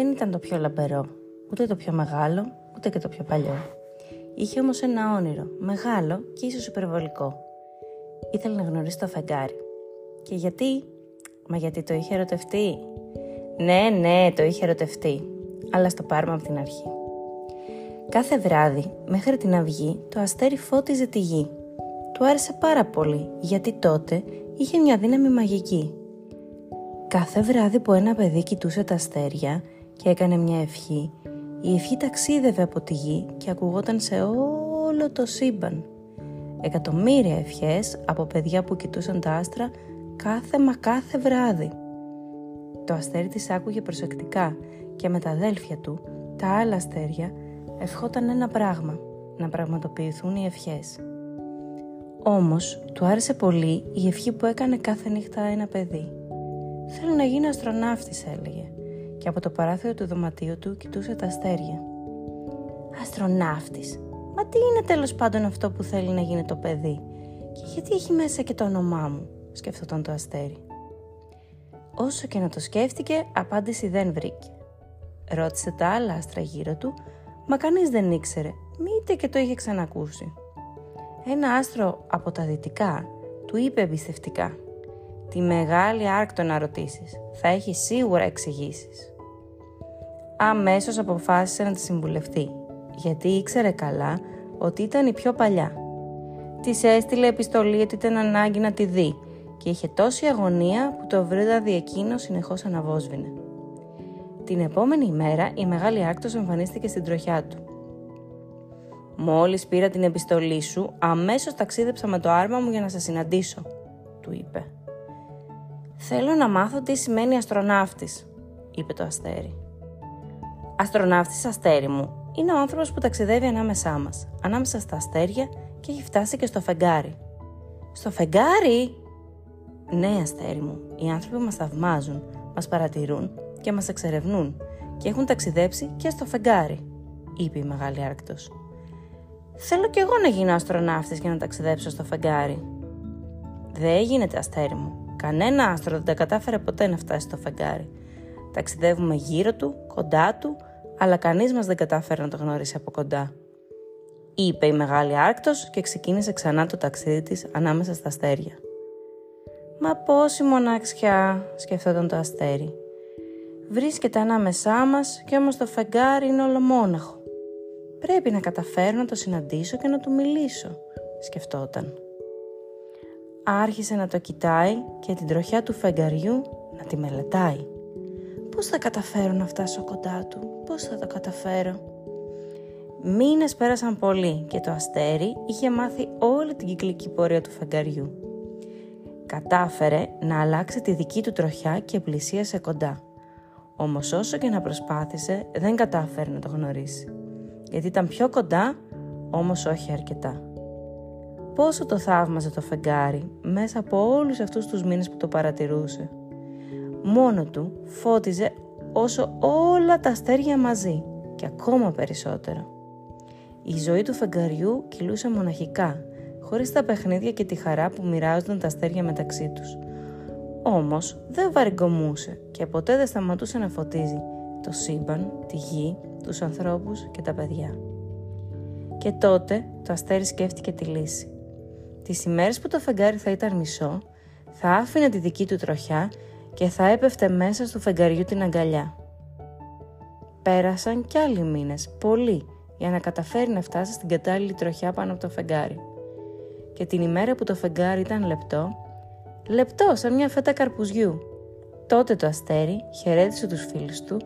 δεν ήταν το πιο λαμπερό, ούτε το πιο μεγάλο, ούτε και το πιο παλιό. Είχε όμως ένα όνειρο, μεγάλο και ίσως υπερβολικό. Ήθελε να γνωρίσει το φεγγάρι. Και γιατί? Μα γιατί το είχε ερωτευτεί. Ναι, το είχε ερωτευτεί. Αλλά στο πάρμα από την αρχή. Κάθε βράδυ, μέχρι την αυγή, το αστέρι φώτιζε τη γη. Του άρεσε πάρα πολύ, γιατί τότε είχε μια δύναμη μαγική. Κάθε βράδυ που ένα παιδί κοιτούσε τα αστέρια και έκανε μια ευχή, η ευχή ταξίδευε από τη γη και ακουγόταν σε όλο το σύμπαν. Εκατομμύρια ευχές από παιδιά που κοιτούσαν τα άστρα κάθε βράδυ. Το αστέρι της άκουγε προσεκτικά και με τα αδέλφια του, τα άλλα αστέρια, ευχόταν ένα πράγμα, να πραγματοποιηθούν οι ευχές. Όμως, του άρεσε πολύ η ευχή που έκανε κάθε νύχτα ένα παιδί. «Θέλω να γίνει αστροναύτης», έλεγε, και από το παράθυρο του δωματίου του κοιτούσε τα αστέρια. «Αστροναύτης, μα τι είναι τέλος πάντων αυτό που θέλει να γίνει το παιδί και γιατί έχει μέσα και το όνομά μου», σκεφτόταν το αστέρι. Όσο και να το σκέφτηκε, απάντηση δεν βρήκε. Ρώτησε τα άλλα άστρα γύρω του, μα κανείς δεν ήξερε, μήτε και το είχε ξανακούσει. Ένα άστρο από τα δυτικά του είπε εμπιστευτικά: «Τη μεγάλη Άρκτο να ρωτήσεις, θα έχει σίγουρα εξηγήσεις». Αμέσως αποφάσισε να τη συμβουλευτεί, γιατί ήξερε καλά ότι ήταν η πιο παλιά. Της έστειλε επιστολή ότι ήταν ανάγκη να τη δει και είχε τόση αγωνία που το βρύδαδι εκείνο συνεχώς αναβόσβηνε. Την επόμενη μέρα η μεγάλη Άρκτος εμφανίστηκε στην τροχιά του. «Μόλις πήρα την επιστολή σου, αμέσως ταξίδεψα με το άρμα μου για να σε συναντήσω», του είπε. «Θέλω να μάθω τι σημαίνει αστροναύτης», είπε το αστέρι. «Αστροναύτης, αστέρι μου, είναι ο άνθρωπος που ταξιδεύει ανάμεσά μας, ανάμεσα στα αστέρια και έχει φτάσει και στο φεγγάρι». «Στο φεγγάρι?» «Ναι, αστέρι μου, οι άνθρωποι μας θαυμάζουν, μας παρατηρούν και μας εξερευνούν και έχουν ταξιδέψει και στο φεγγάρι», είπε η μεγάλη Άρκτος. «Θέλω κι εγώ να γίνω αστροναύτης και να ταξιδέψω στο φεγγάρι». «Δεν γίνεται, αστέρι μου. Κανένα άστρο δεν τα κατάφερε ποτέ να φτάσει στο φεγγάρι. Ταξιδεύουμε γύρω του, κοντά του, αλλά κανείς μας δεν κατάφερε να το γνωρίσει από κοντά», είπε η μεγάλη Άρκτος και ξεκίνησε ξανά το ταξίδι της ανάμεσα στα αστέρια. «Μα πόση μοναξιά», σκεφτόταν το αστέρι. «Βρίσκεται ανάμεσά μας και όμως το φεγγάρι είναι ολομόναχο. Πρέπει να καταφέρω να το συναντήσω και να του μιλήσω», σκεφτόταν. Άρχισε να το κοιτάει και την τροχιά του φεγγαριού να τη μελετάει. «Πώς θα καταφέρω να φτάσω κοντά του, πώς θα το καταφέρω?» Μήνες πέρασαν πολύ και το αστέρι είχε μάθει όλη την κυκλική πορεία του φεγγαριού. Κατάφερε να αλλάξει τη δική του τροχιά και πλησίασε κοντά. Όμως όσο και να προσπάθησε δεν κατάφερε να το γνωρίσει. Γιατί ήταν πιο κοντά, όμως όχι αρκετά. Πόσο το θαύμαζε το φεγγάρι μέσα από όλους αυτούς τους μήνες που το παρατηρούσε. Μόνο του φώτιζε όσο όλα τα αστέρια μαζί και ακόμα περισσότερο. Η ζωή του φεγγαριού κυλούσε μοναχικά, χωρίς τα παιχνίδια και τη χαρά που μοιράζονταν τα αστέρια μεταξύ τους. Όμως δεν βαριγκομούσε και ποτέ δεν σταματούσε να φωτίζει το σύμπαν, τη γη, τους ανθρώπους και τα παιδιά. Και τότε το αστέρι σκέφτηκε τη λύση. Τις ημέρες που το φεγγάρι θα ήταν μισό, θα άφηνε τη δική του τροχιά και θα έπεφτε μέσα στο φεγγαριού την αγκαλιά. Πέρασαν κι άλλοι μήνες, πολλοί, για να καταφέρει να φτάσει στην κατάλληλη τροχιά πάνω από το φεγγάρι. Και την ημέρα που το φεγγάρι ήταν λεπτό σαν μια φέτα καρπουζιού, τότε το αστέρι χαιρέτησε τους φίλους του,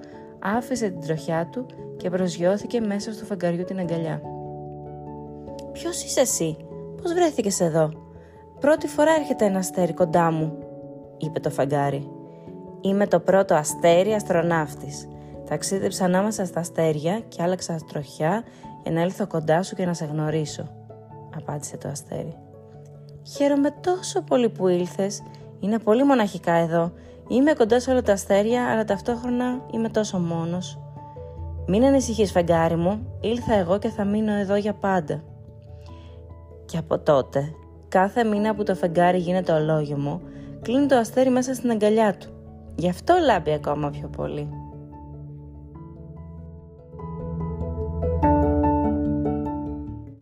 άφησε την τροχιά του και προσγειώθηκε μέσα στο φεγγαριού την αγκαλιά. «Ποιος είσαι εσύ, πώς βρέθηκες εδώ? Πρώτη φορά έρχεται ένα αστέρι κοντά μου», είπε το φεγγάρι. «Είμαι το πρώτο αστέρι αστροναύτης. Ταξίδεψα ανάμεσα στα αστέρια και άλλαξα τροχιά για να έλθω κοντά σου και να σε γνωρίσω», απάντησε το αστέρι. «Χαίρομαι τόσο πολύ που ήλθες, είναι πολύ μοναχικά εδώ. Είμαι κοντά σε όλα τα αστέρια, αλλά ταυτόχρονα είμαι τόσο μόνος». «Μην ανησυχείς, φεγγάρι μου, ήλθα εγώ και θα μείνω εδώ για πάντα». Και από τότε, κάθε μήνα που το φεγγάρι γίνεται ολόγυμο, κλείνει το αστέρι μέσα στην αγκαλιά του. Γι' αυτό λάμπει ακόμα πιο πολύ.